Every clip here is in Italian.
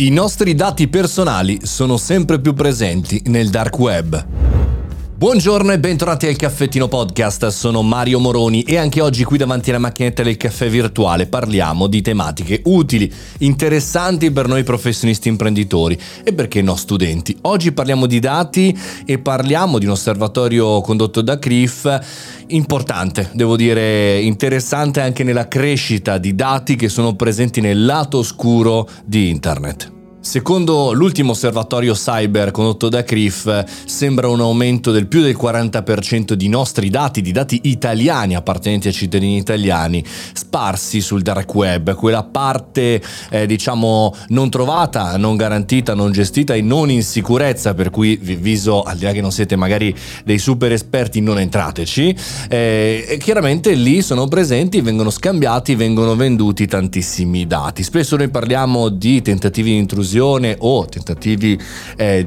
I nostri dati personali sono sempre più presenti nel dark web. Buongiorno e bentornati al Caffettino Podcast, sono Mario Moroni e anche oggi qui davanti alla macchinetta del caffè virtuale parliamo di tematiche utili, interessanti per noi professionisti imprenditori e perché no studenti. Oggi parliamo di dati e parliamo di un osservatorio condotto da CRIF importante, devo dire interessante anche nella crescita di dati che sono presenti nel lato oscuro di internet. Secondo l'ultimo osservatorio cyber condotto da CRIF, sembra un aumento del più del 40% di nostri dati, di dati italiani appartenenti a cittadini italiani, sparsi sul dark web, quella parte non trovata, non garantita, non gestita e non in sicurezza, per cui vi avviso, al di là che non siete magari dei super esperti, non entrateci, e chiaramente lì sono presenti, vengono scambiati, vengono venduti tantissimi dati. Spesso noi parliamo di tentativi di intrusione o tentativi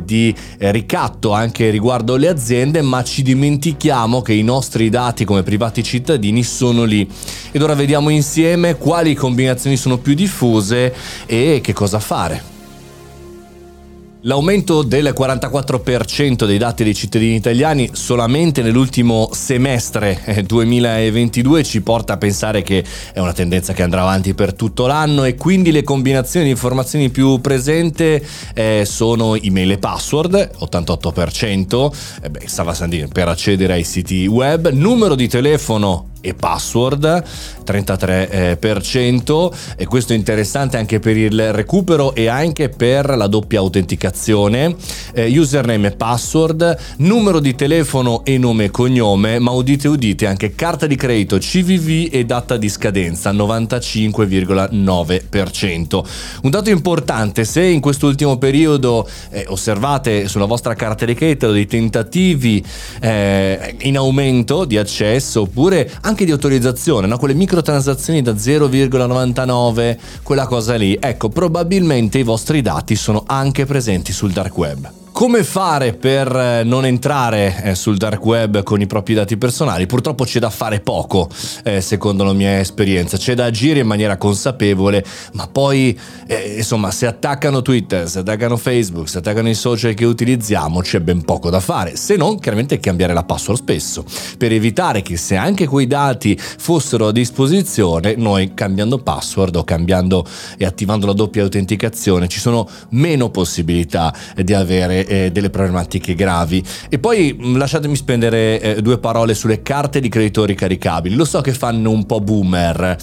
di ricatto anche riguardo le aziende, ma ci dimentichiamo che i nostri dati come privati cittadini sono lì. Ed ora vediamo insieme quali combinazioni sono più diffuse e che cosa fare. L'aumento del 44% dei dati dei cittadini italiani solamente nell'ultimo semestre 2022 ci porta a pensare che è una tendenza che andrà avanti per tutto l'anno, e quindi le combinazioni di informazioni più presenti sono email e password, 88%, Sava Sandin per accedere ai siti web, numero di telefono e password 33%, e questo è interessante anche per il recupero e anche per la doppia autenticazione, username e password, numero di telefono e nome e cognome, ma udite anche carta di credito, CVV e data di scadenza 95,9%. Un dato importante: se in quest'ultimo periodo osservate sulla vostra carta di credito dei tentativi in aumento di accesso, oppure anche di autorizzazione, no? Quelle microtransazioni da 0,99, quella cosa lì, ecco, probabilmente i vostri dati sono anche presenti sul dark web. Come fare per non entrare sul dark web con i propri dati personali? Purtroppo c'è da fare poco, secondo la mia esperienza. C'è da agire in maniera consapevole, ma poi se attaccano Twitter, se attaccano Facebook, se attaccano i social che utilizziamo, c'è ben poco da fare, se non chiaramente cambiare la password spesso, per evitare che, se anche quei dati fossero a disposizione, noi cambiando password o cambiando e attivando la doppia autenticazione ci sono meno possibilità di avere delle problematiche gravi. E poi lasciatemi spendere due parole sulle carte di credito ricaricabili. Lo so che fanno un po' boomer,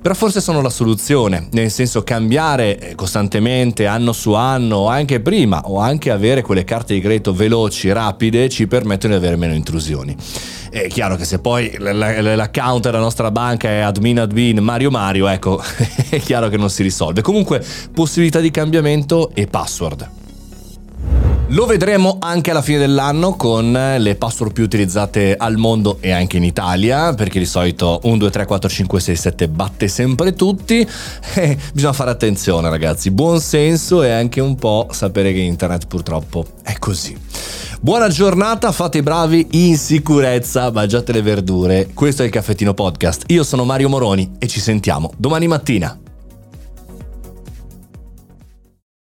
però forse sono la soluzione, nel senso, cambiare costantemente, anno su anno, o anche prima, o anche avere quelle carte di credito veloci, rapide, ci permettono di avere meno intrusioni. È chiaro che se poi l'account della nostra banca è admin Mario, ecco, è chiaro che non si risolve. Comunque, possibilità di cambiamento e password. Lo vedremo anche alla fine dell'anno con le password più utilizzate al mondo e anche in Italia, perché di solito 1, 2, 3, 4, 5, 6, 7 batte sempre tutti. Bisogna fare attenzione, ragazzi, buon senso e anche un po' sapere che internet purtroppo è così. Buona giornata, fate i bravi, in sicurezza, mangiate le verdure. Questo è il Caffettino Podcast, io sono Mario Moroni e ci sentiamo domani mattina.